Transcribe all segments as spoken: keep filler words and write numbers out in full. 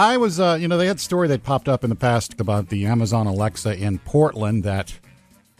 I was, uh, you know, they had a story that popped up in the past about the Amazon Alexa in Portland that,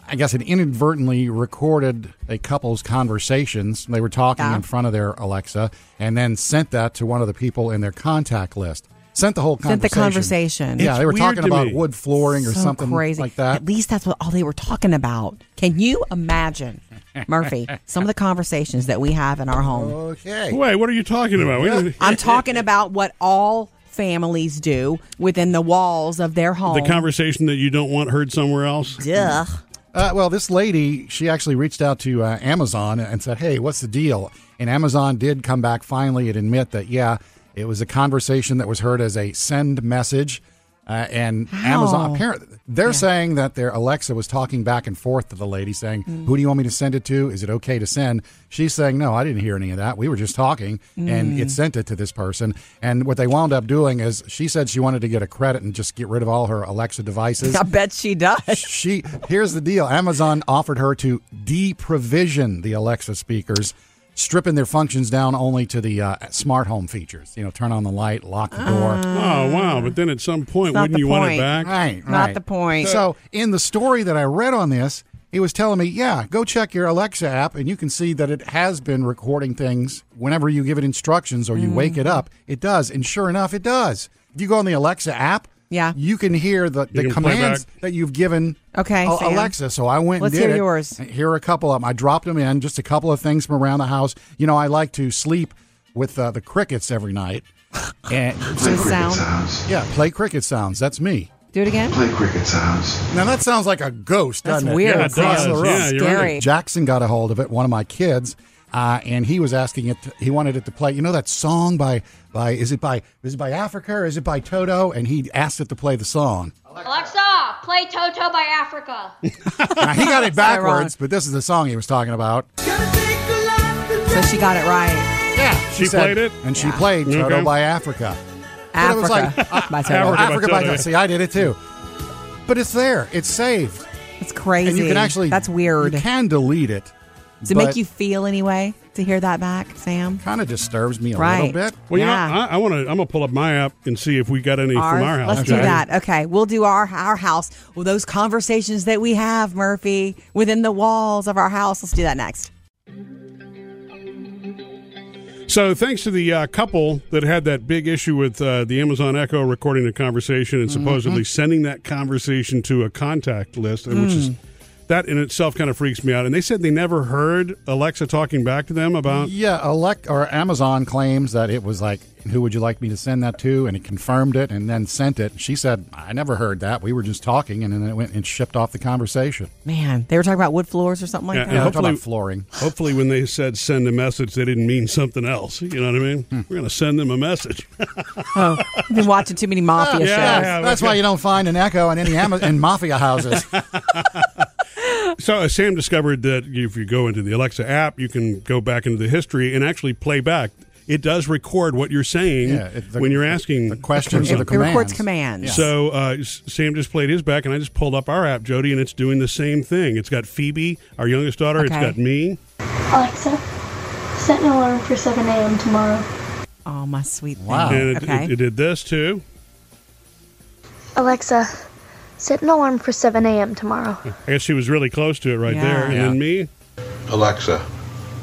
I guess, it inadvertently recorded a couple's conversations. They were talking yeah. in front of their Alexa and then sent that to one of the people in their contact list. Sent the whole conversation. Sent the conversation. Yeah, it's they were talking about me. wood flooring or so something crazy. like that. At least that's what all they were talking about. Can you imagine, Murphy, some of the conversations that we have in our home? Okay. Wait, what are you talking about? Yeah. I'm talking about what all families do within the walls of their home. The conversation that you don't want heard somewhere else? Duh. Uh, well, this lady, she actually reached out to uh, Amazon and said, hey, what's the deal? And Amazon did come back finally and admit that, yeah, it was a conversation that was heard as a send message. Uh, and How? Amazon, apparently, they're yeah. saying that their Alexa was talking back and forth to the lady saying, mm. who do you want me to send it to? Is it okay to send? She's saying, no, I didn't hear any of that. We were just talking, mm. and it sent it to this person. And what they wound up doing is she said she wanted to get a credit and just get rid of all her Alexa devices. I bet she does. She Here's the deal. Amazon offered her to de-provision the Alexa speakers, stripping their functions down only to the uh, smart home features. You know, turn on the light, lock the door. Uh, oh, wow. But then at some point, wouldn't you point. want it back? Right, right. Not the point. So in the story that I read on this, he was telling me, yeah, go check your Alexa app, and you can see that it has been recording things whenever you give it instructions or you mm. wake it up. It does. And sure enough, it does. If you go on the Alexa app, yeah. you can hear the, the commands that you've given okay, a- Alexa. So I went Let's and did hear it. Yours. Here are a couple of them. I dropped them in, just a couple of things from around the house. You know, I like to sleep with uh, the crickets every night. And play cricket sound. sounds. Yeah, play cricket sounds. That's me. Do it again. Play cricket sounds. Now that sounds like a ghost, doesn't That's it? Weird. Yeah, it does. The room. Yeah, you're Scary. Right. Jackson got a hold of it, one of my kids. Uh, and he was asking it. To, he wanted it to play. You know that song by by is it by is it by Africa or is it by Toto? And he asked it to play the song. Alexa, play Toto by Africa. Now, he got it backwards, but this is the song he was talking about. So she got it right. Yeah, she, she said, played it, and she yeah. played Toto okay. by Africa. Africa, but it was like, uh, by Toto. Africa, Africa by, by Toto. Toto. See, I did it too. But it's there. It's saved. It's crazy. And you can actually that's weird. You can delete it. Does it but make you feel anyway to hear that back, Sam? Kind of disturbs me a right. little bit. Well, yeah. you know, I, I want to. I'm gonna pull up my app and see if we got any Ours? from our house. Let's okay. do that. Okay, we'll do our our house with those conversations that we have, Murphy, within the walls of our house. Let's do that next. So, thanks to the uh, couple that had that big issue with uh, the Amazon Echo recording a conversation and supposedly mm-hmm. sending that conversation to a contact list, mm. which is. That in itself kind of freaks me out. And they said they never heard Alexa talking back to them about... Yeah, Alec- or Amazon claims that it was like, who would you like me to send that to? And it confirmed it and then sent it. She said, I never heard that. We were just talking. And then it went and shipped off the conversation. Man, they were talking about wood floors or something like yeah, that? Yeah, hopefully, talking about flooring. Hopefully when they said send a message, they didn't mean something else. You know what I mean? Hmm. We're going to send them a message. Oh, you've been watching too many mafia yeah, shows. Yeah, yeah, That's okay. why you don't find an Echo in any Am- in mafia houses. So uh, Sam discovered that if you go into the Alexa app, you can go back into the history and actually play back. It does record what you're saying yeah, it, the, when you're asking the questions or the commands. It records commands. Yes. So uh, Sam just played his back, and I just pulled up our app, Jody, and it's doing the same thing. It's got Phoebe, our youngest daughter. Okay. It's got me. Alexa, set an alarm for seven a.m. tomorrow. Oh, my sweet thing. Wow. And it, okay. it, it did this, too. Alexa, set an alarm for seven a.m. tomorrow. I guess she was really close to it right yeah. there. And yeah. then me. Alexa,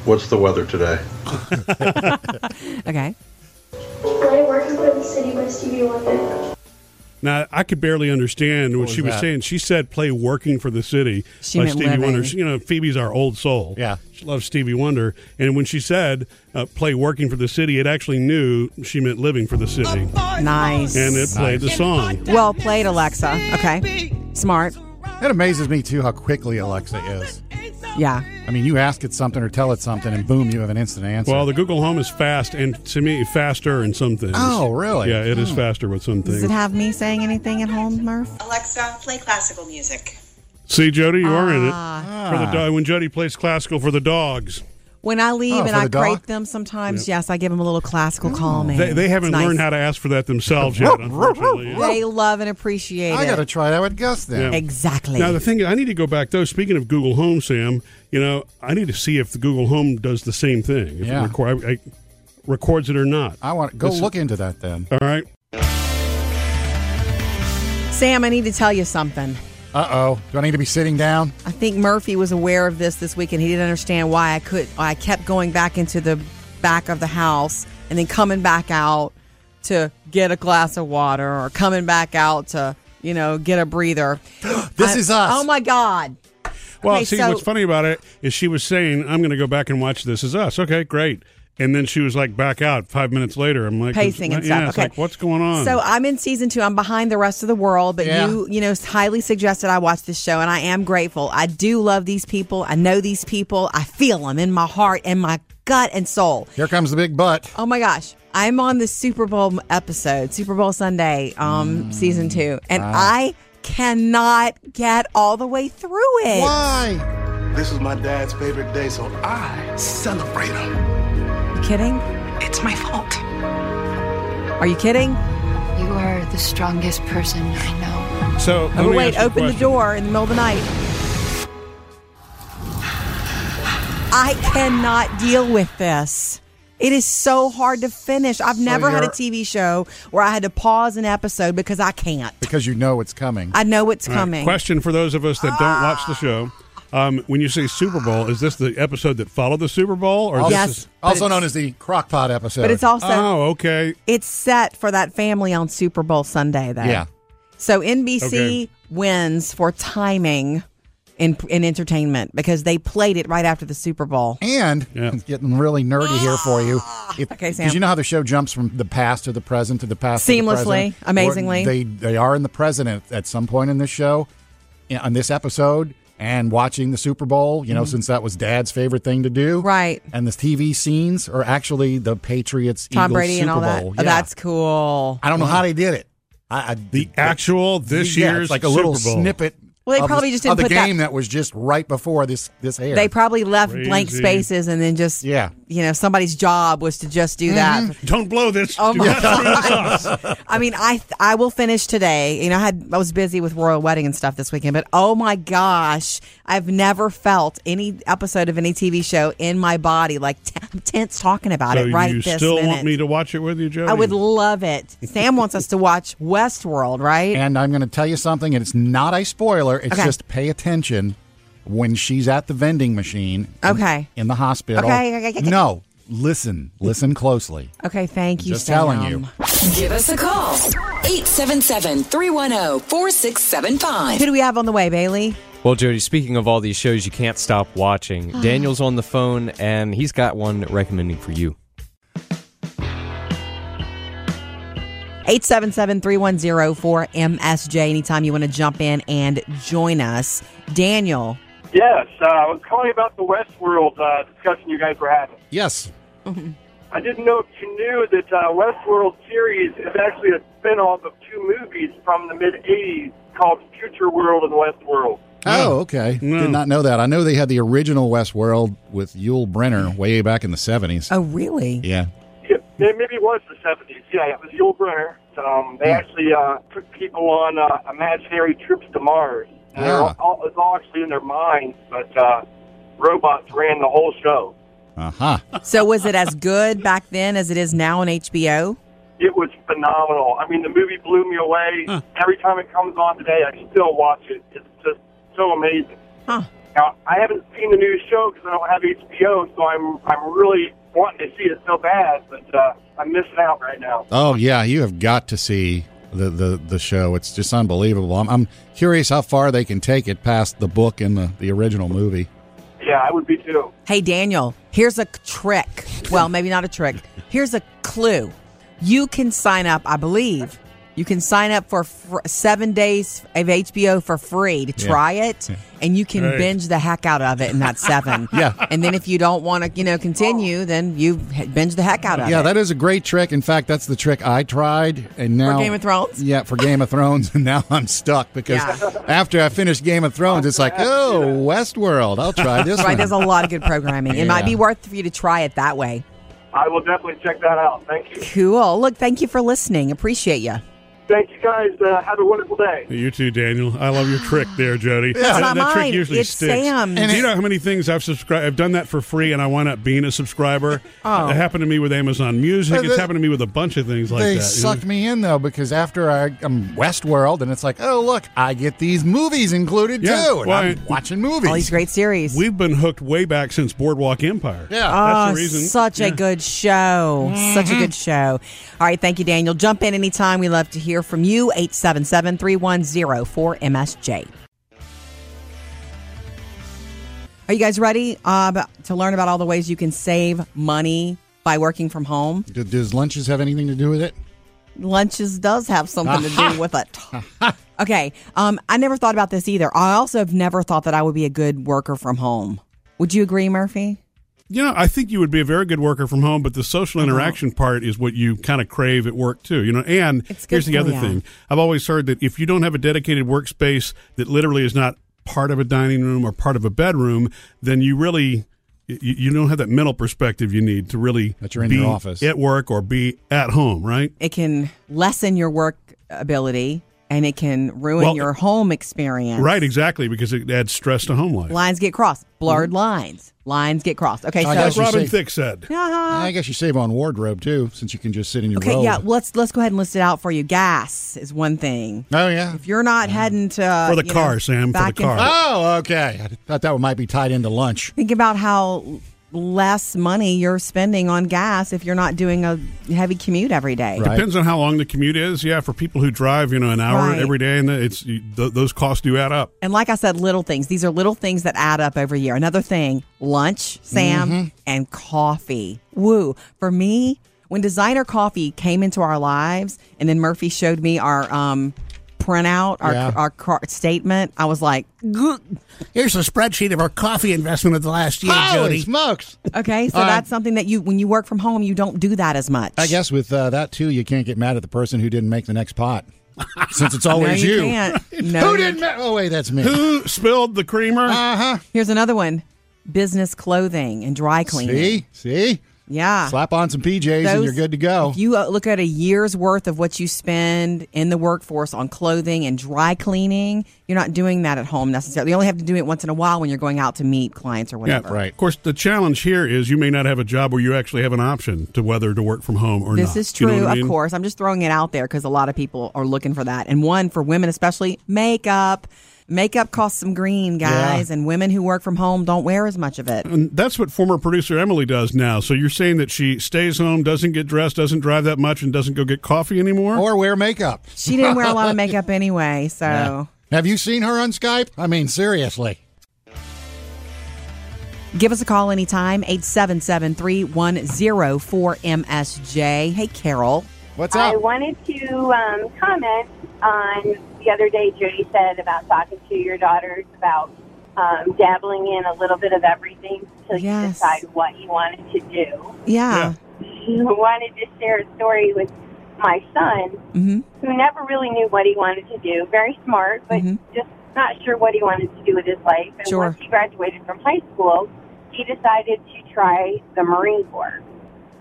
what's the weather today? Okay. Play Working for the City by Stevie Wonder. Now, I could barely understand what, what was she was that? saying. She said play Working for the City she by Stevie living. Wonder. She, you know, Phoebe's our old soul. Yeah. She loves Stevie Wonder. And when she said uh, play Working for the City, it actually knew she meant Living for the City. Nice. And it played nice. the song. Well played, Alexa. Okay. Smart. It amazes me, too, how quickly Alexa is. Yeah. I mean, you ask it something or tell it something, and boom, you have an instant answer. Well, the Google Home is fast, and to me, faster in some things. Oh, really? Yeah, it oh. is faster with some things. Does it have me saying anything at home, Murph? Alexa, play classical music. See, Jody, you ah. are in it. Ah. For the dog, when Jody plays classical for the dogs. When I leave oh, and I grate them sometimes, yep. yes, I give them a little classical calming. They, they haven't nice. learned how to ask for that themselves yet, unfortunately. Yeah. They love and appreciate I it. I got to try that with Gus then. Yeah. Exactly. Now, the thing, I need to go back, though, speaking of Google Home, Sam, you know, I need to see if the Google Home does the same thing. If yeah. it record, I, I, records it or not. I want to go Let's, look into that then. All right. Sam, I need to tell you something. Uh-oh. Do I need to be sitting down? I think Murphy was aware of this this week, and he didn't understand why I could. I kept going back into the back of the house and then coming back out to get a glass of water or coming back out to, you know, get a breather. This I, is us. Oh, my God. Well, okay, see, so- what's funny about it is she was saying, I'm going to go back and watch This Is Us. Okay, great. And then she was like, back out five minutes later. I'm like, pacing and stuff. Yeah, it's okay. Like, what's going on? So I'm in season two. I'm behind the rest of the world, but yeah. you, you know, highly suggested I watch this show, and I am grateful. I do love these people. I know these people. I feel them in my heart and my gut and soul. Here comes the big butt. Oh my gosh. I'm on the Super Bowl episode, Super Bowl Sunday, um, mm, season two, and wow. I cannot get all the way through it. Why? This is my dad's favorite day, so I celebrate him. Are you kidding? It's my fault. Are you kidding? You are the strongest person I know. So, oh, wait, open question. The door in the middle of the night. I cannot deal with this. It is so hard to finish. I've never so had a T V show where I had to pause an episode because I can't. Because you know it's coming. I know it's All coming. Right. Question for those of us that ah. don't watch the show. Um, when you say Super Bowl, is this the episode that followed the Super Bowl? Or yes. This is, also known as the Crock-Pot episode. But it's also... Oh, okay. It's set for that family on Super Bowl Sunday, though. Yeah. So N B C okay. wins for timing in, in entertainment because they played it right after the Super Bowl. And, yeah. it's getting really nerdy here for you. If, okay, Sam. Because you know how the show jumps from the past to the present to the past Seamlessly, to the present? Seamlessly, amazingly. Or they, they are in the present at, at some point in this show, on this episode... And watching the Super Bowl, you know, mm-hmm. since that was Dad's favorite thing to do. Right. And the T V scenes are actually the Patriots-Eagles Super Bowl. Tom Brady and all that. Yeah. Oh, that's cool. I don't know mm-hmm. how they did it. I, I, the, the actual this the, year's yeah, it's like a little Super Bowl. Snippet well, they probably of, just didn't of put the game that, that was just right before this this air. They probably left Crazy. blank spaces and then just, yeah. you know, somebody's job was to just do mm-hmm. that. Don't blow this. Oh do my God. I mean, I I will finish today. You know, I had I was busy with royal wedding and stuff this weekend, but oh my gosh, I've never felt any episode of any T V show in my body. Like, t- I'm tense talking about so it right this minute. You still want me to watch it with you, Jody? I would love it. Sam wants us to watch Westworld, right? And I'm going to tell you something, and it's not a spoiler. It's okay. just pay attention. When she's at the vending machine in, okay. in the hospital. Okay, okay, okay, okay. No, listen. Listen closely. Okay, thank you, Just Sam. telling you. Give us a call. eight seven seven, three one zero, four six seven five. Who do we have on the way, Bailey? Well, Jody, speaking of all these shows you can't stop watching, uh-huh. Daniel's on the phone, and he's got one recommending for you. eight seven seven, three one zero, four M S J. Anytime you want to jump in and join us. Daniel. Yes. Uh, I was calling about the Westworld uh, discussion you guys were having. Yes. Mm-hmm. I didn't know if you knew that uh, Westworld series is actually a spinoff of two movies from the mid-eighties called Future World and Westworld. Oh, okay. No. Did not know that. I know they had the original Westworld with Yul Brynner way back in the seventies. Oh, really? Yeah. Maybe it was the seventies. Yeah, it was Yul Brynner. Um, they actually uh, took people on uh, imaginary trips to Mars. And yeah. all, all, it's all actually in their minds, but uh, robots ran the whole show. Uh-huh. So was it as good back then as it is now on H B O? It was phenomenal. I mean, the movie blew me away. Huh. Every time it comes on today, I can still watch it. It's just so amazing. Huh. Now, I haven't seen the new show because I don't have H B O, so I'm I'm really... wanting to see it so bad, but uh, I'm missing out right now. Oh, yeah, you have got to see the, the, the show. It's just unbelievable. I'm, I'm curious how far they can take it past the book and the, the original movie. Yeah, I would be too. Hey, Daniel, here's a trick. Well, maybe not a trick. Here's a clue. You can sign up, I believe. You can sign up for fr- seven days of H B O for free to try yeah. it, and you can right. binge the heck out of it in that seven. yeah. And then if you don't want to, you know, continue, then you binge the heck out of yeah, it. Yeah, that is a great trick. In fact, that's the trick I tried, and now for Game of Thrones. Yeah, for Game of Thrones, and now I'm stuck because yeah. after I finish Game of Thrones, it's like, oh, Westworld. I'll try this. Right? One. There's a lot of good programming. Yeah. It might be worth for you to try it that way. I will definitely check that out. Thank you. Cool. Look, thank you for listening. Appreciate you. Thank you, guys. Uh, have a wonderful day. You too, Daniel. I love your trick there, Jody. That's that, not that mine. Trick usually it's sticks. Sam's. And do you know how many things I've subscribed? I've done that for free, and I wound up being a subscriber. Oh. It happened to me with Amazon Music. They, it's happened to me with a bunch of things like they that. They sucked you know? me in, though, because after I, I'm Westworld, and it's like, oh, look, I get these movies included, yeah, too. And well, I'm I, watching movies. All these great series. We've been hooked way back since Boardwalk Empire. Yeah. Oh, that's the reason. Such yeah. a good show. Mm-hmm. Such a good show. All right. Thank you, Daniel. Jump in anytime. We love to hear from you. Eight seven seven, three one zero, four M S J. Are you guys ready uh, to learn about all the ways you can save money by working from home? Does lunches have anything to do with it? Lunches does have something Aha. to do with it. Aha. Okay. Um, I never thought about this either. I also have never thought that I would be a good worker from home. Would you agree, Murphy? You know, I think you would be a very good worker from home, but the social interaction part is what you kind of crave at work, too. You know, and here's the other thing. I've always heard that if you don't have a dedicated workspace that literally is not part of a dining room or part of a bedroom, then you really... You don't have that mental perspective you need to really be at work or be at home, right? It can lessen your work ability, and it can ruin well, your home experience. Right, exactly, because it adds stress to home life. Lines get crossed. Blurred mm-hmm. lines. Lines get crossed. Okay, so that's Robin save, Thicke said. Uh-huh. I guess you save on wardrobe, too, since you can just sit in your okay, robe. Okay, yeah, let's let's go ahead and list it out for you. Gas is one thing. Oh, yeah. If you're not mm-hmm. heading to... For the car, know, Sam, for the car. Oh, okay. I thought that might be tied into lunch. Think about how less money you're spending on gas if you're not doing a heavy commute every day. Right. Depends on how long the commute is. Yeah, for people who drive, you know, an hour right. every day, and it's th- those costs do add up. And like I said, little things. These are little things that add up every year. Another thing, lunch, Sam, mm-hmm. and coffee. Woo. For me, when designer coffee came into our lives, and then Murphy showed me our... um printout, our yeah. our car- statement. I was like, Gugh. Here's a spreadsheet of our coffee investment of the last year, Holy Jody. Smokes. Okay, so uh, that's something that you, when you work from home, you don't do that as much. I guess with uh, that, too, you can't get mad at the person who didn't make the next pot. Since it's always no, you. you. Can't. No, who you didn't ma- Oh, wait, that's me. Who spilled the creamer? Uh-huh. Here's another one. Business clothing and dry cleaning. See? See? Yeah. Slap on some P Js Those, and you're good to go. If you look at a year's worth of what you spend in the workforce on clothing and dry cleaning, you're not doing that at home necessarily. You only have to do it once in a while when you're going out to meet clients or whatever. Yeah, right. Of course, the challenge here is you may not have a job where you actually have an option to whether to work from home or this not. This is true, you know what I mean? Of course. I'm just throwing it out there because a lot of people are looking for that. And one, for women especially, makeup. Makeup costs some green, guys, yeah. and women who work from home don't wear as much of it. And that's what former producer Emily does now. So you're saying that she stays home, doesn't get dressed, doesn't drive that much, and doesn't go get coffee anymore? Or wear makeup. She didn't wear a lot of makeup anyway, so... Yeah. Have you seen her on Skype? I mean, seriously. Give us a call anytime, eight seven seven, three one zero, four M S J. Hey, Carol. What's up? I wanted to um, comment on... The other day, Jody said about talking to your daughters about um, dabbling in a little bit of everything to yes. decide what you wanted to do. Yeah. She wanted to share a story with my son, mm-hmm. who never really knew what he wanted to do. Very smart, but mm-hmm. just not sure what he wanted to do with his life. And sure. once he graduated from high school, he decided to try the Marine Corps.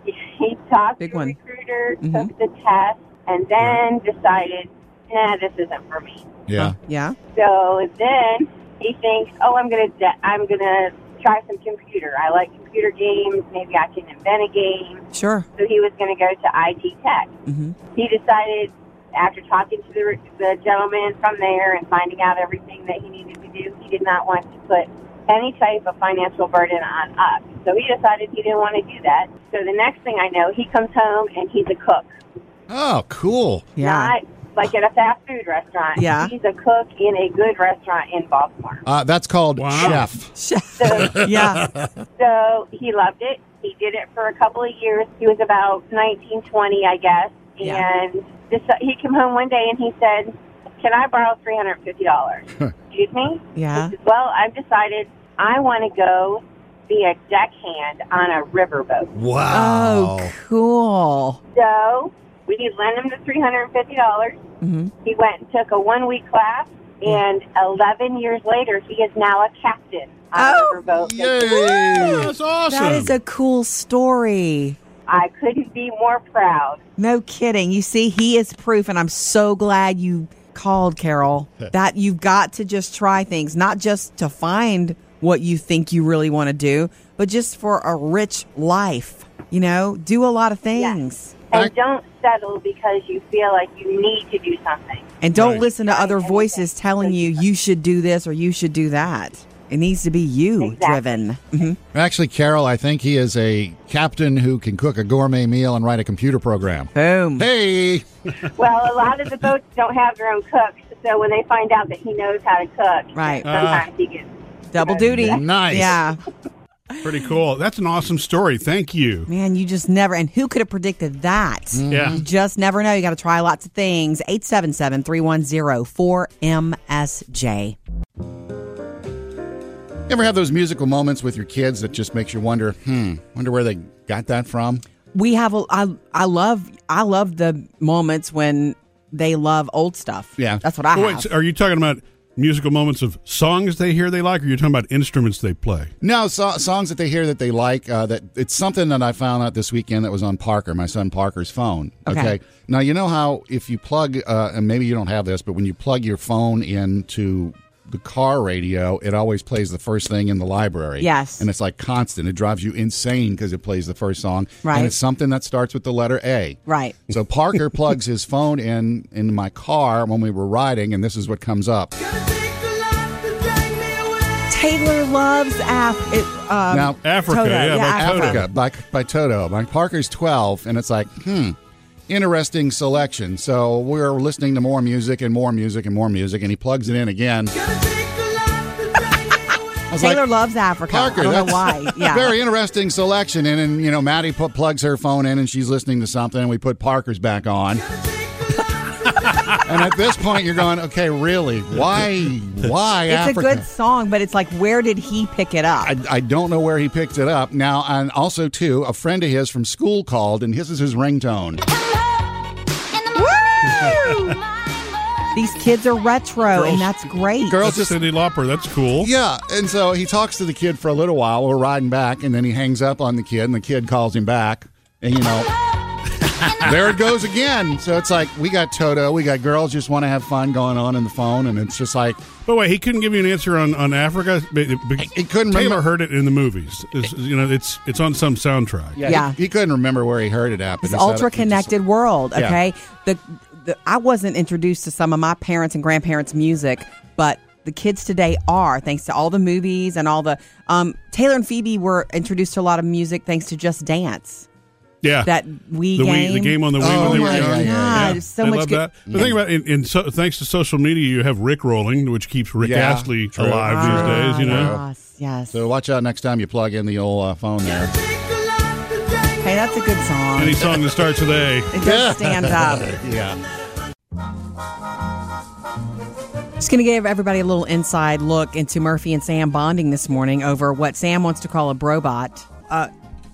He talked Big to one. a recruiter, mm-hmm. took the test, and then yeah. decided... nah, this isn't for me. Yeah. Yeah. So then he thinks, oh, I'm going to de- I'm going to try some computer. I like computer games. Maybe I can invent a game. Sure. So he was going to go to I T Tech. Mm-hmm. He decided, after talking to the, the gentleman from there and finding out everything that he needed to do, he did not want to put any type of financial burden on us. So he decided he didn't want to do that. So the next thing I know, he comes home and he's a cook. Oh, cool. Yeah. Not like at a fast food restaurant. Yeah. He's a cook in a good restaurant in Baltimore. Uh, that's called wow. chef. Chef. So, yeah. So he loved it. He did it for a couple of years. He was about nineteen, twenty, I guess. Yeah. And this, he came home one day and he said, can I borrow three hundred fifty dollars? Excuse me? Yeah. He said, well, I've decided I want to go be a deckhand on a riverboat. Wow. Oh, cool. So... we lent him the three hundred fifty dollars. Mm-hmm. He went and took a one-week class, and eleven years later, he is now a captain on oh, a riverboat. Yay! That's awesome. That is a cool story. I couldn't be more proud. No kidding. You see, he is proof, and I'm so glad you called, Carol, that you've got to just try things, not just to find what you think you really want to do, but just for a rich life. You know, do a lot of things. Yes. And don't settle because you feel like you need to do something. And don't right. listen to other voices telling you you should do this or you should do that. It needs to be you exactly. driven. Mm-hmm. Actually, Carol, I think he is a captain who can cook a gourmet meal and write a computer program. Boom. Hey! Well, a lot of the boats don't have their own cooks, so when they find out that he knows how to cook, right. sometimes uh, he gets... Double duty. Nice. Yeah. Pretty cool. That's an awesome story. Thank you. Man, you just never, and who could have predicted that? Mm-hmm. Yeah. You just never know. You got to try lots of things. eight seven seven, three one zero, four M S J. You ever have those musical moments with your kids that just makes you wonder, hmm, wonder where they got that from? We have, a, I, I love, I love the moments when they love old stuff. Yeah. That's what I oh, have. Wait, are you talking about musical moments of songs they hear they like, or you're talking about instruments they play? No, so- songs that they hear that they like. Uh, that it's something that I found out this weekend that was on Parker, my son Parker's phone. Okay. okay? Now, you know how if you plug, uh, and maybe you don't have this, but when you plug your phone into the car radio, it always plays the first thing in the library. Yes. And it's like constant. It drives you insane because it plays the first song. Right. And it's something that starts with the letter A. Right. So Parker plugs his phone in in my car when we were riding, and this is what comes up. Taylor loves Af- it, um, now, Africa. Toto. Yeah, yeah, by Africa. Toto. By, by Toto. By Parker's twelve, and it's like, hmm. interesting selection. So we're listening to more music and more music and more music, and he plugs it in again. Taylor like, loves Africa. Parker, I don't that's know why. Yeah. Very interesting selection. And then, you know, Maddie put, plugs her phone in, and she's listening to something, and we put Parker's back on. And at this point, you're going, okay, really? Why? Why it's Africa? It's a good song, but it's like, where did he pick it up? I, I don't know where he picked it up. Now, and also, too, a friend of his from school called, and this is his ringtone. These kids are retro, Girls, and that's great. Girls just Cindy Lauper, that's cool. Yeah, and so he talks to the kid for a little while. We're riding back, and then he hangs up on the kid, and the kid calls him back. And, you know, there it goes again. So it's like, we got Toto, we got Girls Just Want to Have Fun going on in the phone, and it's just like... But wait, he couldn't give you an answer on, on Africa? It, it, it couldn't Taylor remember. heard it in the movies. It's, you know, it's it's on some soundtrack. Yeah. yeah. He, he couldn't remember where he heard it at. It's an ultra-connected world, okay? Yeah. The... I wasn't introduced to some of my parents' and grandparents' music, but the kids today are, thanks to all the movies and all the... Um, Taylor and Phoebe were introduced to a lot of music thanks to Just Dance. Yeah. That Wii the game. Wii, the game on the Wii oh, when they were young. Yeah. Yeah. So I much love good. That. The yeah. thing about in, in so, thanks to social media, you have Rick rolling, which keeps Rick yeah. Astley True. alive ah, these days, you know? Yes, yes. So watch out next time you plug in the old uh, phone there. Hey, that's a good song. Any song that starts with A. It does stand up. Yeah. Just going to give everybody a little inside look into Murphy and Sam bonding this morning over what Sam wants to call a brobot, uh,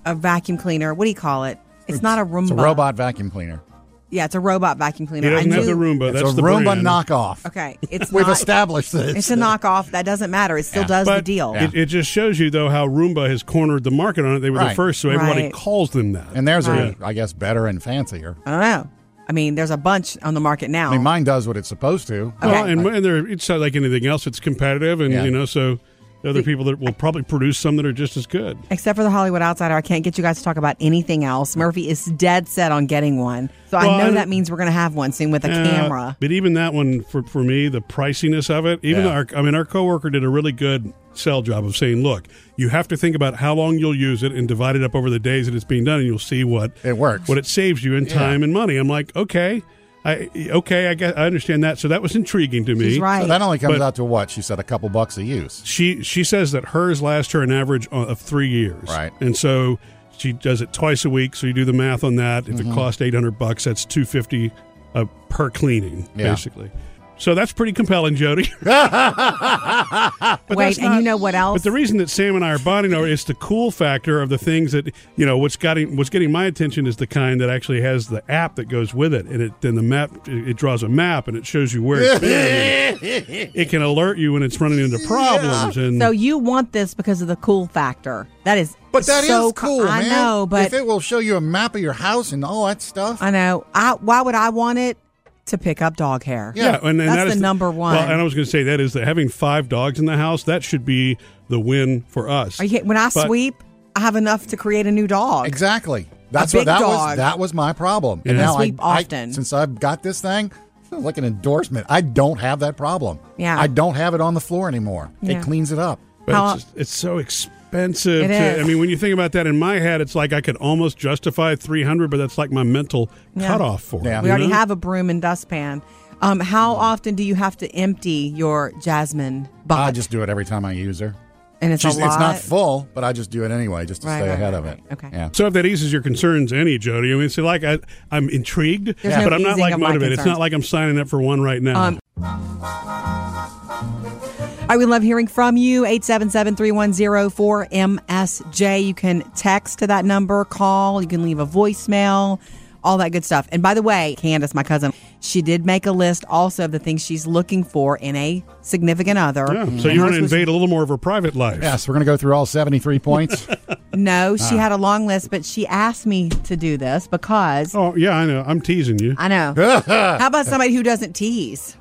a vacuum cleaner. What do you call it? It's, it's not a Roomba. It's a robot vacuum cleaner. Yeah, it's a robot vacuum cleaner. It doesn't I have knew, the Roomba. That's it's a the Roomba brand. knockoff. Okay. It's We've not, established this. It's a knockoff. That doesn't matter. It still yeah. does but the deal. It, it just shows you, though, how Roomba has cornered the market on it. They were right. the first, so everybody right. calls them that. And theirs right. are, I guess, better and fancier. I don't know. I mean, there's a bunch on the market now. I mean, mine does what it's supposed to. Okay. Well, and, and it's not like anything else. It's competitive, and, yeah. you know, so... Other people that will probably produce some that are just as good. Except for the Hollywood Outsider, I can't get you guys to talk about anything else. Murphy is dead set on getting one. So well, I know I that means we're going to have one soon with a uh, camera. But even that one, for, for me, the priciness of it, even yeah. our, I mean, our coworker did a really good sell job of saying, look, you have to think about how long you'll use it and divide it up over the days that it's being done, and you'll see what it works, what it saves you in yeah. time and money. I'm like, okay. I okay, I guess I understand that. So that was intriguing to me. She's right. So that only comes but out to what she said, a couple bucks a use. She she says that hers lasts her an average of three years. Right, and so she does it twice a week. So you do the math on that. If mm-hmm. it costs eight hundred bucks, that's two fifty uh, per cleaning, yeah. basically. So that's pretty compelling, Jody. But Wait, not, and you know what else? But the reason that Sam and I are bonding over is the cool factor of the things that, you know, what's getting, what's getting my attention is the kind that actually has the app that goes with it. And it then the map, it, it draws a map and it shows you where it's been. It can alert you when it's running into problems. Yeah. And so you want this because of the cool factor. That is But that so is cool, co- man. I know, but... If it will show you a map of your house and all that stuff. I know. I, why would I want it? To pick up dog hair. Yeah, yeah and, and that's that is the, the number one. Well, and I was going to say that is that having five dogs in the house, that should be the win for us. Are you, when I but, sweep, I have enough to create a new dog. Exactly. That's a what that dog. was. That was my problem. Yeah. And now I sweep I, often. I, since I've got this thing, it's like an endorsement. I don't have that problem. Yeah. I don't have it on the floor anymore. Yeah. It cleans it up. But How, it's, just, it's so expensive. Expensive. It to, is. I mean, when you think about that, in my head, it's like I could almost justify three hundred dollars, but that's like my mental yeah. cutoff for yeah. it. We already know? have a broom and dustpan. Um, how often do you have to empty your Jasmine box? I just do it every time I use her. And it's She's, a lot. It's not full, but I just do it anyway, just to right, stay right, ahead right, of it. Right. Okay. Yeah. So if that eases your concerns, any Jody, I mean, it's like I, I'm intrigued, There's but no I'm not like motivated. It's not like I'm signing up for one right now. Um, I would love hearing from you. eight seven seven, three one zero, four M S J. You can text to that number, call, you can leave a voicemail, all that good stuff. And by the way, Candace, my cousin, she did make a list also of the things she's looking for in a significant other. Yeah. So and you're going to invade was... a little more of her private life. Yes, yeah, so we're going to go through all seventy-three points. No, she ah. had a long list, but she asked me to do this because... Oh, yeah, I know. I'm teasing you. I know. How about somebody who doesn't tease?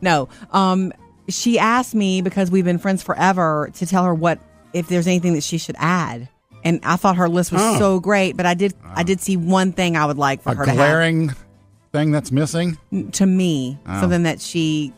No, um... She asked me, because we've been friends forever, to tell her what if there's anything that she should add. And I thought her list was oh. so great, but I did uh, I did see one thing I would like for her to have. A glaring thing that's missing? To me. Oh. Something that she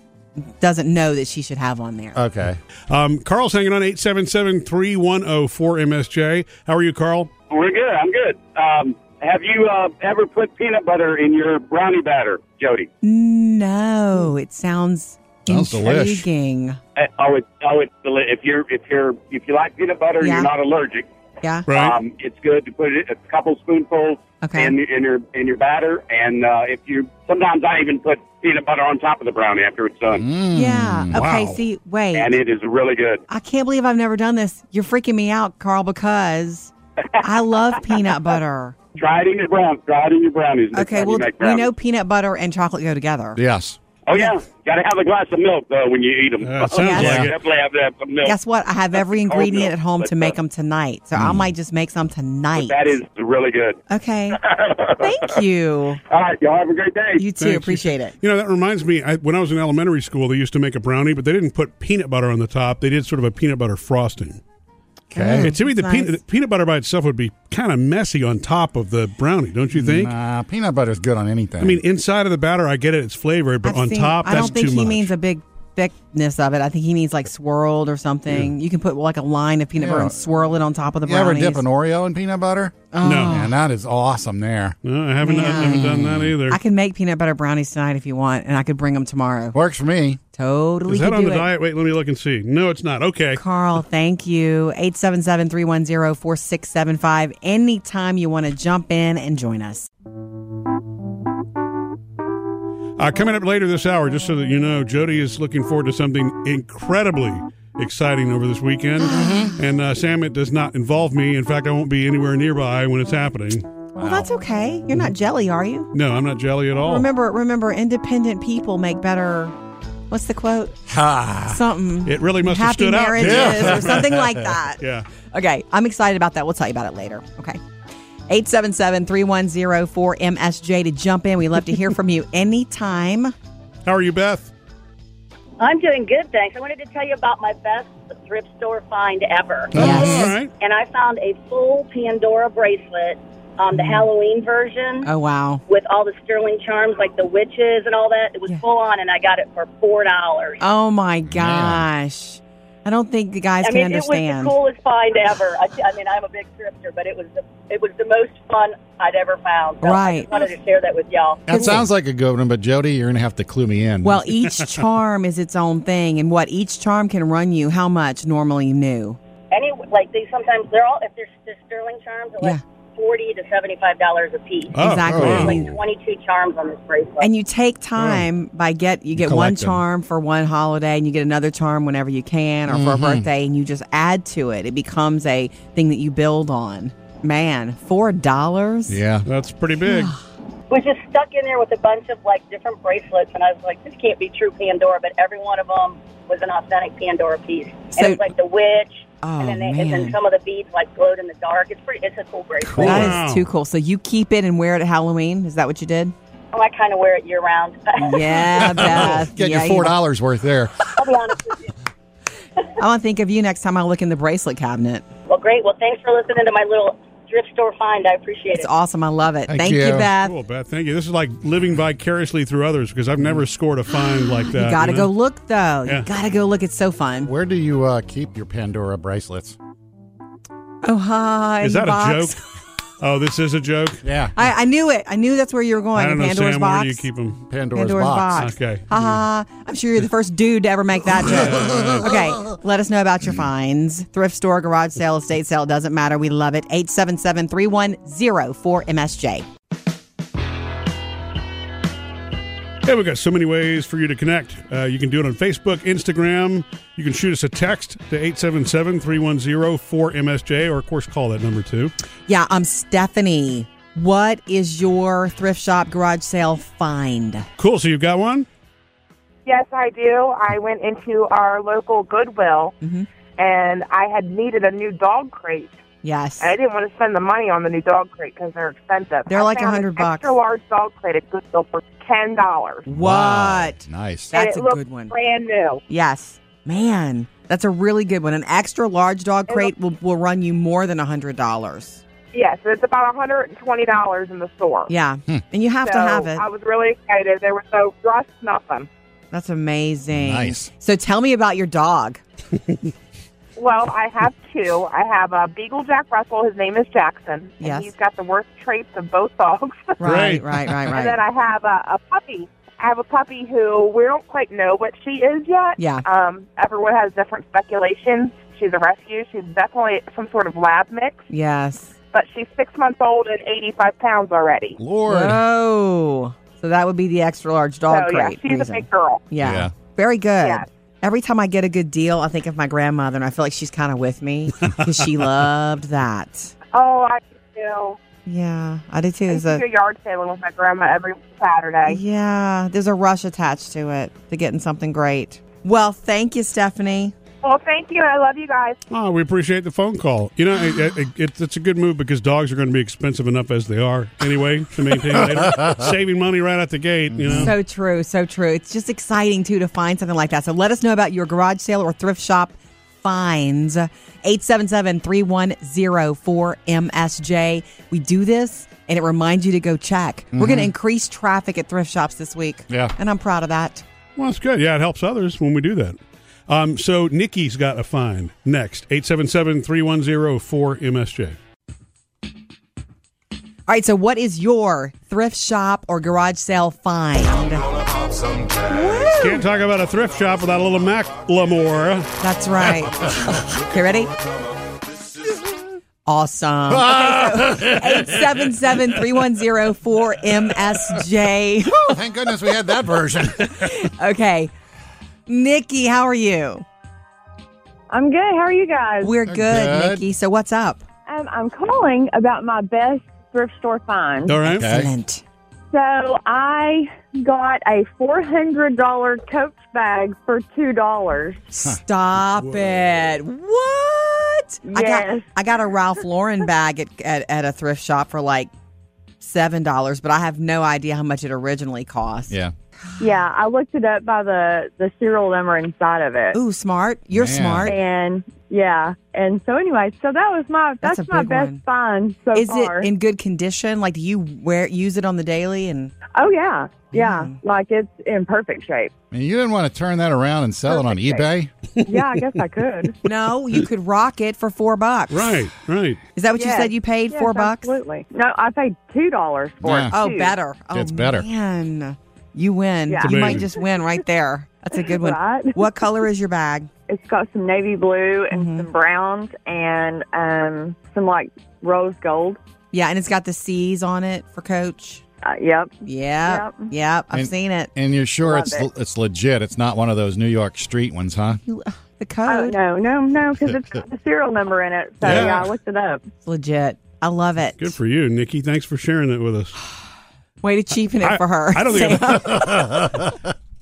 doesn't know that she should have on there. Okay. Um, Carl's hanging on eight seven seven, three one zero, four M S J. How are you, Carl? We're good. I'm good. Um, have you uh, ever put peanut butter in your brownie batter, Jody? No. It sounds... Sounds intriguing. I, I would, I would. If you're, if you're, if you like peanut butter, yeah. and you're not allergic. Yeah, right. Um, it's good to put it, a couple spoonfuls okay. in, in your in your batter, and uh, if you sometimes I even put peanut butter on top of the brownie after it's done. Mm, yeah. Okay. Wow. See, wait. And it is really good. I can't believe I've never done this. You're freaking me out, Carl, because I love peanut butter. Try it in your brownies. Try it in your brownies. Okay. Well, we know peanut butter and chocolate go together. Yes. Oh, yeah. Got to have a glass of milk, though, when you eat them. Uh, sounds oh, yeah. like Definitely have to have some milk. Guess what? I have every ingredient at home to make them tonight, so mm. I might just make some tonight. But that is really good. Okay. Thank you. All right. Y'all have a great day. You too. Thanks. Appreciate it. You know, that reminds me, I, when I was in elementary school, they used to make a brownie, but they didn't put peanut butter on the top. They did sort of a peanut butter frosting. Okay. Mm, to me, the, nice. pe- the peanut butter by itself would be kind of messy on top of the brownie, don't you think? Nah, peanut butter is good on anything. I mean, inside of the batter, I get it; it's flavored, but I've on seen, top, that's too much. I don't think he much. means a big thickness of it. I think he means like swirled or something. Yeah. You can put like a line of peanut yeah. butter and swirl it on top of the brownies. You ever dip an Oreo in peanut butter? Oh. No, man, that is awesome. There, no, I haven't, I haven't done that either. I can make peanut butter brownies tonight if you want, and I could bring them tomorrow. Works for me. Totally. Is that on the it. diet? Wait, let me look and see. No, it's not. Okay. Carl, thank you. eight seven seven, three one zero, four six seven five. Anytime you want to jump in and join us. Uh, coming up later this hour, just so that you know, Jody is looking forward to something incredibly exciting over this weekend. Mm-hmm. And uh, Sam, it does not involve me. In fact, I won't be anywhere nearby when it's happening. Wow. Well, that's okay. You're not jelly, are you? No, I'm not jelly at all. Remember, remember, independent people make better... What's the quote? Ha. Something. It really must have stood out. Happy marriages yeah. or something like that. Yeah. Okay. I'm excited about that. We'll tell you about it later. Okay. eight seven seven, three one zero, four M S J to jump in. We'd love to hear from you anytime. How are you, Beth? I'm doing good, thanks. I wanted to tell you about my best thrift store find ever. Oh, yes. All right. And I found a full Pandora bracelet, um, the Halloween version. Oh, wow. With all the sterling charms, like the witches and all that. It was yeah. full on, and I got it for four dollars. Oh, my gosh. Yeah. I don't think the guys I mean, can understand. It was the coolest find ever. I, I mean, I'm a big thrifter, but it was the, it was the most fun I'd ever found. So right. I just wanted to share that with y'all. That sounds like a good one, but Jody, you're going to have to clue me in. Well, each charm is its own thing, and what each charm can run you, how much normally new? Any like they sometimes they're all if they're, they're sterling charms, they're yeah. like forty to seventy-five dollars a piece. Oh, exactly. Oh. Like twenty-two charms on this bracelet. And you take time oh. by get you get you one charm them. for one holiday, and you get another charm whenever you can, or mm-hmm. for a birthday, and you just add to it. It becomes a thing that you build on. Man, four dollars? Yeah, that's pretty big. Was just stuck in there with a bunch of like different bracelets, and I was like, this can't be true Pandora, but every one of them was an authentic Pandora piece. So, and it was like the witch, oh, and, then they, and then some of the beads like glowed in the dark. It's pretty. It's a cool bracelet. Cool. That wow. is too cool. So you keep it and wear it at Halloween? Is that what you did? Oh, I kind of wear it year round. Yeah, Beth. Get yeah, your four dollars you know. worth there. I'll be honest with you. I want to think of you next time I look in the bracelet cabinet. Well, great. Well, thanks for listening to my little thrift store find. I appreciate it. It's awesome. I love it. Thank, Thank you. you, Beth. Cool, Beth. Thank you. This is like living vicariously through others because I've never scored a find like that. You got to you know? go look, though. Yeah. You got to go look. It's so fun. Where do you uh, keep your Pandora bracelets? Oh, hi. Is that box? a joke? Oh, this is a joke? Yeah. I, I knew it. I knew that's where you were going. I don't know, Pandora's Sam, box. Where do you keep them? Pandora's, Pandora's box. box. Okay. Ha uh-huh. I'm sure you're the first dude to ever make that joke. Okay. Let us know about your finds. Thrift store, garage sale, estate sale, doesn't matter. We love it. eight seven seven, three one zero, four M S J. Hey, we've got so many ways for you to connect. Uh, you can do it on Facebook, Instagram. You can shoot us a text to eight seven seven, three one zero, four M S J, or, of course, call that number, too. Yeah, I'm um, Stephanie. What is your thrift shop garage sale find? Cool. So you've got one? Yes, I do. I went into our local Goodwill, mm-hmm. and I had needed a new dog crate. Yes. And I didn't want to spend the money on the new dog crate because they're expensive. They're I like one hundred bucks. Extra large dog crate at Goodwill for ten dollars. What? Wow. Nice. That's a good one. Brand new. Yes. Man, that's a really good one. An extra large dog crate will, will run you more than one hundred dollars. Yes, yeah, so it's about one hundred twenty dollars in the store. Yeah. Hmm. And you have so to have it. I was really excited. There was no rust, nothing. That's amazing. Nice. So tell me about your dog. Well, I have two. I have a Beagle Jack Russell. His name is Jackson. And yes. He's got the worst traits of both dogs. Right, right, right, right. And then I have a, a puppy. I have a puppy who we don't quite know what she is yet. Yeah. Um, everyone has different speculations. She's a rescue. She's definitely some sort of lab mix. Yes. But she's six months old and eighty-five pounds already. Lord. Oh. So that would be the extra large dog so, crate. Yeah, she's reason. a big girl. Yeah. yeah. Very good. Yeah. Every time I get a good deal, I think of my grandmother, and I feel like she's kind of with me because she loved that. Oh, I do. Yeah, I do too. I do a yard sale with my grandma every Saturday. Yeah, there's a rush attached to it to getting something great. Well, thank you, Stephanie. Well, thank you. I love you guys. Oh, we appreciate the phone call. You know, it, it, it, it's a good move because dogs are going to be expensive enough as they are anyway to maintain later. Saving money right out the gate, you know. So true, so true. It's just exciting, too, to find something like that. So let us know about your garage sale or thrift shop finds. eight seven seven, three one zero, four M S J. We do this, and it reminds you to go check. Mm-hmm. We're going to increase traffic at thrift shops this week. Yeah. And I'm proud of that. Well, that's good. Yeah, it helps others when we do that. Um, so Nikki's got a find next. eight seven seven, three one zero, four M S J. All right, so what is your thrift shop or garage sale find? Can't talk about a thrift shop without a little Macklemore. That's right. Okay, ready? Awesome. Okay, so eight seven seven, three one zero, four M S J. Oh, thank goodness we had that version. Okay. Nikki, how are you? I'm good. How are you guys? We're good, good. Nikki. So what's up? Um, I'm calling about my best thrift store find. All right. Okay. Excellent. So I got a four hundred dollars Coach bag for two dollars. Stop Whoa. it. What? Yes. I got, I got a Ralph Lauren bag at, at, at a thrift shop for like seven dollars, but I have no idea how much it originally cost. Yeah. Yeah, I looked it up by the, the serial number inside of it. Ooh, smart. You're Man. smart. And yeah. And so anyway, so that was my that's, that's my best one. find so Is far. Is it in good condition? Like do you wear use it on the daily and Oh yeah. Yeah. Mm. Like it's in perfect shape. And you didn't want to turn that around and sell perfect it on shape. eBay? Yeah, I guess I could. No, you could rock it for four bucks. Right, right. Is that what yes. you said you paid? Yes, four bucks? Absolutely. No, I paid two dollars for yeah. it. Oh, too. better. Oh, it's better. Man. You win. Yeah. You might just win right there. That's a good one. Right? What color is your bag? It's got some navy blue and mm-hmm. some browns and um, some like rose gold. Yeah, and it's got the C's on it for Coach. Uh, yep. Yep. Yep. Yep. I've and, seen it. And you're sure Love it's it. it's legit? It's not one of those New York street ones, huh? The code? Oh, no, no, no, because it's got the serial number in it. So, yeah. yeah, I looked it up. It's legit. I love it. Good for you, Nikki. Thanks for sharing it with us. Way to cheapen it I, for her. I don't think I've,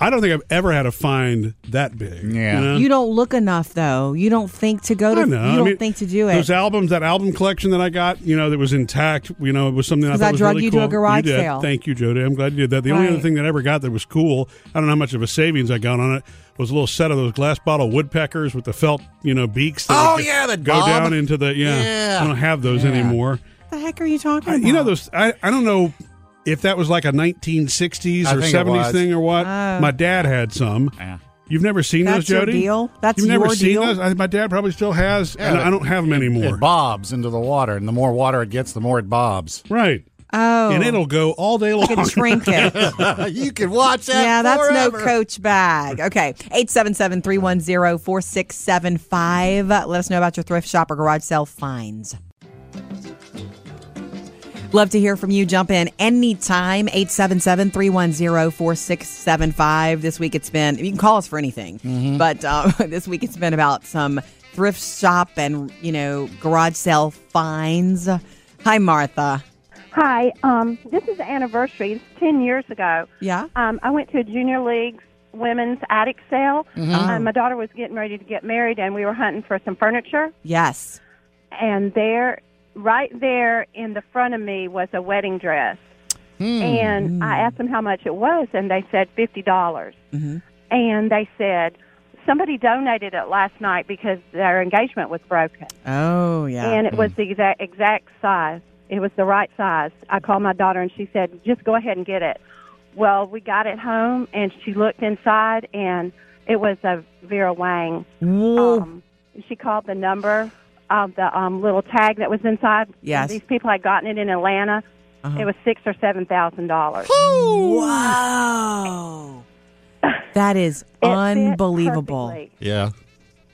I don't think I've ever had a find that big. Yeah. You know? You don't look enough, though. You don't think to go to. I know. You I don't mean, think to do it. Those albums, that album collection that I got, you know, that was intact. You know, it was something I thought I was really cool. Because I drug you to a garage sale. Thank you, Jody. I'm glad you did that. The right. only other thing that I ever got that was cool, I don't know how much of a savings I got on it, was a little set of those glass bottle woodpeckers with the felt, you know, beaks. That oh, yeah, the go bob. down into the, yeah. yeah. I don't have those yeah. anymore. What the heck are you talking I, about? You know, those, I, I don't know. If that was like a nineteen sixties I or seventies thing or what, oh. my dad had some. Yeah. You've never seen That's those, Jody? That's your deal? That's You've never your seen deal? Those? I, my dad probably still has, yeah, and it, I don't have them anymore. It bobs into the water, and the more water it gets, the more it bobs. Right. Oh. And it'll go all day long. You can shrink it. You can watch that Yeah, that's forever. No Coach bag. Okay. eight seven seven, three one zero, four six seven five. Let us know about your thrift shop or garage sale finds. Love to hear from you. Jump in anytime. eight seven seven, three one zero, four six seven five. This week it's been, you can call us for anything, mm-hmm. but uh, this week it's been about some thrift shop and, you know, garage sale finds. Hi, Martha. Hi. Um, this is the anniversary. It's ten years ago. Yeah. Um, I went to a junior league women's attic sale. Mm-hmm. Um, my daughter was getting ready to get married and we were hunting for some furniture. Yes. And there Right there in the front of me was a wedding dress, hmm. and I asked them how much it was, and they said fifty dollars. Mm-hmm. And they said, somebody donated it last night because their engagement was broken. Oh, yeah. And it hmm. was the exact, exact size. It was the right size. I called my daughter, and she said, just go ahead and get it. Well, we got it home, and she looked inside, and it was a Vera Wang. Um, she called the number of the um, little tag that was inside. Yes. These people had gotten it in Atlanta. Uh-huh. It was six or seven thousand dollars. Wow. That is unbelievable. Yeah.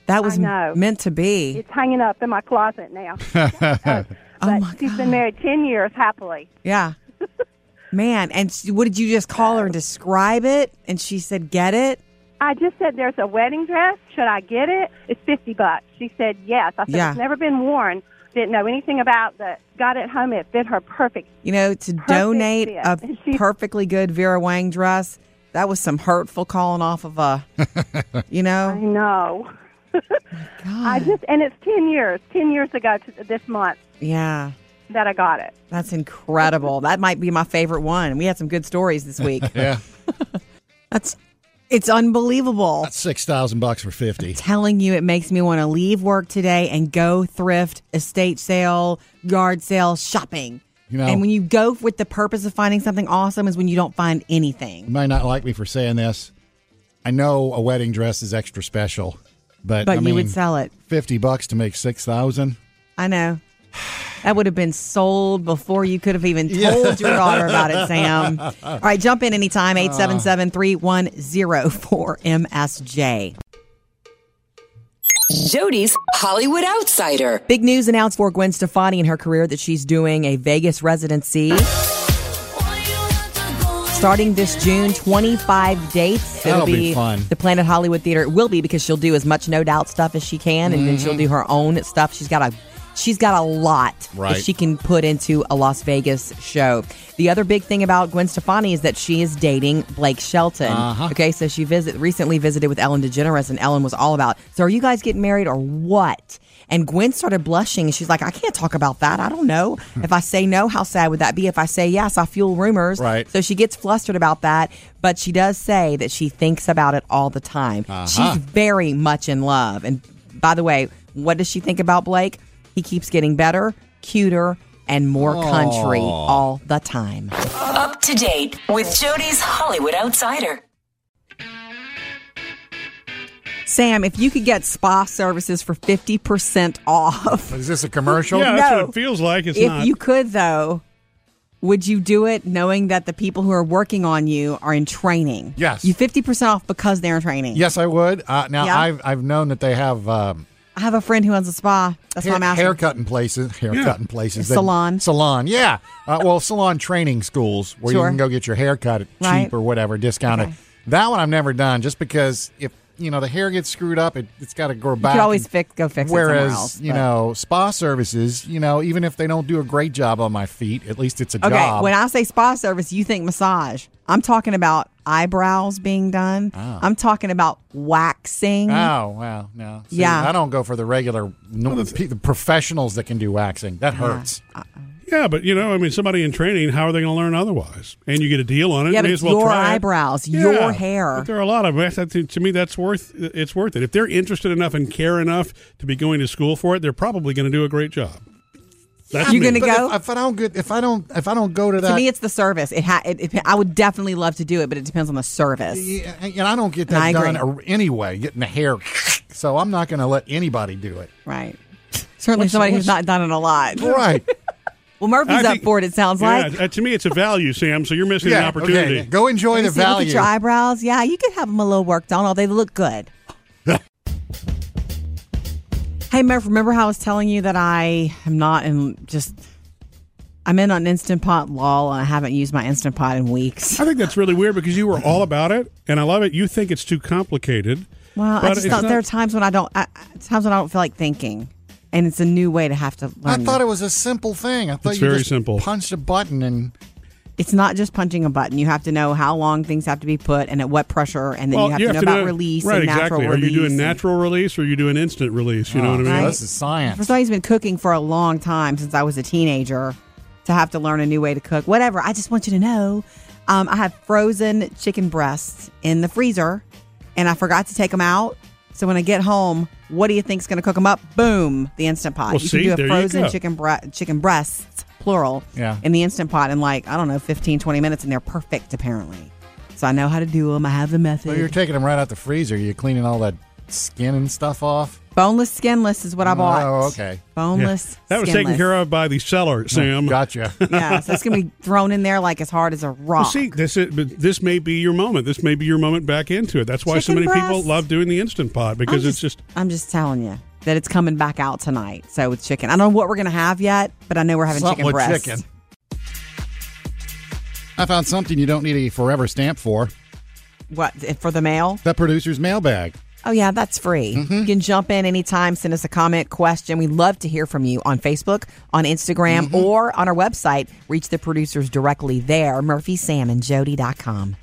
That was m- meant to be. It's hanging up in my closet now. uh, oh my she's God. been married ten years happily. Yeah. Man, and she, what did you just call her and describe it? And she said, get it? I just said, there's a wedding dress. Should I get it? It's fifty bucks. She said, yes. I said, yeah. It's never been worn. Didn't know anything about that. Got it home. It fit her perfect. You know, to donate fit. a she, perfectly good Vera Wang dress, that was some hurtful calling off of a, you know. I know. Oh I just And it's ten years, ten years ago to this month. Yeah. That I got it. That's incredible. That might be my favorite one. We had some good stories this week. Yeah. That's It's unbelievable. That's six thousand bucks for fifty. I'm telling you, it makes me want to leave work today and go thrift, estate sale, yard sale, shopping. You know, and when you go with the purpose of finding something awesome, is when you don't find anything. You might not like me for saying this. I know a wedding dress is extra special, but but I you mean, would sell it fifty bucks to make six thousand. I know. That would have been sold before you could have even told yeah. your daughter about it, Sam. All right, jump in anytime, eight seven seven, three one zero, four M S J. Jody's Hollywood Outsider. Big news announced for Gwen Stefani in her career that she's doing a Vegas residency. Starting this June, twenty-five dates. That'll It'll be, be fun. The Planet Hollywood Theater. It will be because she'll do as much No Doubt stuff as she can, and mm-hmm. then she'll do her own stuff. She's got a She's got a lot right. that she can put into a Las Vegas show. The other big thing about Gwen Stefani is that she is dating Blake Shelton. Uh-huh. Okay, so she visit, recently visited with Ellen DeGeneres, and Ellen was all about, so are you guys getting married or what? And Gwen started blushing. She's like, I can't talk about that. I don't know. If I say no, how sad would that be? If I say yes, I fuel rumors. Right. So she gets flustered about that. But she does say that she thinks about it all the time. Uh-huh. She's very much in love. And by the way, what does she think about Blake? He keeps getting better, cuter, and more Aww. country all the time. Up to date with Jody's Hollywood Outsider. Sam, if you could get spa services for fifty percent off. Is this a commercial? Yeah, that's no. what it feels like. It's if not. If you could, though, would you do it knowing that the people who are working on you are in training? Yes. You fifty percent off because they're in training. Yes, I would. Uh, now, yeah. I've, I've known that they have Um, I have a friend who owns a spa. That's hair, why I'm asking. Haircutting places. Haircutting yeah. places. Salon. That, salon, yeah. Uh, well, salon training schools where sure. you can go get your hair cut at right. cheap or whatever, discounted. Okay. That one I've never done just because if, you know, the hair gets screwed up, it, it's got to grow back. You can always fix, go fix whereas, it somewhere else. Whereas, you know, spa services, you know, even if they don't do a great job on my feet, at least it's a okay, job. Okay, when I say spa service, you think massage. I'm talking about eyebrows being done. Oh. I'm talking about waxing. Oh, wow. No. See, yeah. I don't go for the regular no, the professionals that can do waxing. That hurts. Yeah. Uh-uh. Yeah, but, you know, I mean, somebody in training, how are they going to learn otherwise? And you get a deal on it. Yeah, but it's well your eyebrows, yeah, your hair. But there are a lot of them. To me, that's worth, it's worth it. If they're interested enough and care enough to be going to school for it, they're probably going to do a great job. That's you going to go? If, if I don't get, if I don't, if I don't go to that, to me, it's the service. It, ha, it, it I would definitely love to do it, but it depends on the service. Yeah, and I don't get that done agree. anyway. Getting the hair, so I'm not going to let anybody do it. Right. Certainly, what's, somebody what's, who's not done it a lot. Right. Well, Murphy's think, up for it, it sounds yeah, like. To me, it's a value, Sam, so you're missing yeah, an opportunity. Okay. Go enjoy the value. Look at your eyebrows. Yeah, you could have them a little worked on, although they look good. Hey, Murph, remember how I was telling you that I am not in just... I'm in on Instant Pot, lol, and I haven't used my Instant Pot in weeks. I think that's really weird because you were all about it, and I love it. You think it's too complicated. Well, I just thought not... there are times when I don't. I, times when I don't feel like thinking. And it's a new way to have to learn. I thought it was a simple thing. I thought it's you very just simple. punched a button. And it's not just punching a button. You have to know how long things have to be put and at what pressure. And then well, you have you to have know to about know, release right, and natural exactly. release. Are you doing natural release or are you doing instant release? You oh, know what I mean? Right? This is science. First of all, he's been cooking for a long time since I was a teenager to have to learn a new way to cook. Whatever. I just want you to know um, I have frozen chicken breasts in the freezer and I forgot to take them out. So when I get home, what do you think's going to cook them up? Boom, the Instant Pot. Well, you see, can do a frozen chicken bre- chicken breasts, plural, yeah. in the Instant Pot in like, I don't know, fifteen, twenty minutes, and they're perfect apparently. So I know how to do them. I have the method. So you're taking them right out the freezer. You're cleaning all that skin and stuff off? Boneless, skinless is what I bought. Oh, okay. Boneless, yeah. That was skinless. Taken care of by the seller, Sam. Oh, gotcha. Yeah, so it's going to be thrown in there like as hard as a rock. Well, see, this is, this may be your moment. This may be your moment back into it. That's why Chicken so many breast. people love doing the Instant Pot because just, it's just... I'm just telling you that it's coming back out tonight. So with chicken. I don't know what we're going to have yet, but I know we're having something chicken breast. Chicken. I found something you don't need a forever stamp for. What, for the mail? The producer's mailbag. Oh, yeah, that's free. Mm-hmm. You can jump in anytime, send us a comment, question. We'd love to hear from you on Facebook, on Instagram, mm-hmm. or on our website. Reach the producers directly there, murphy sam and jody dot com.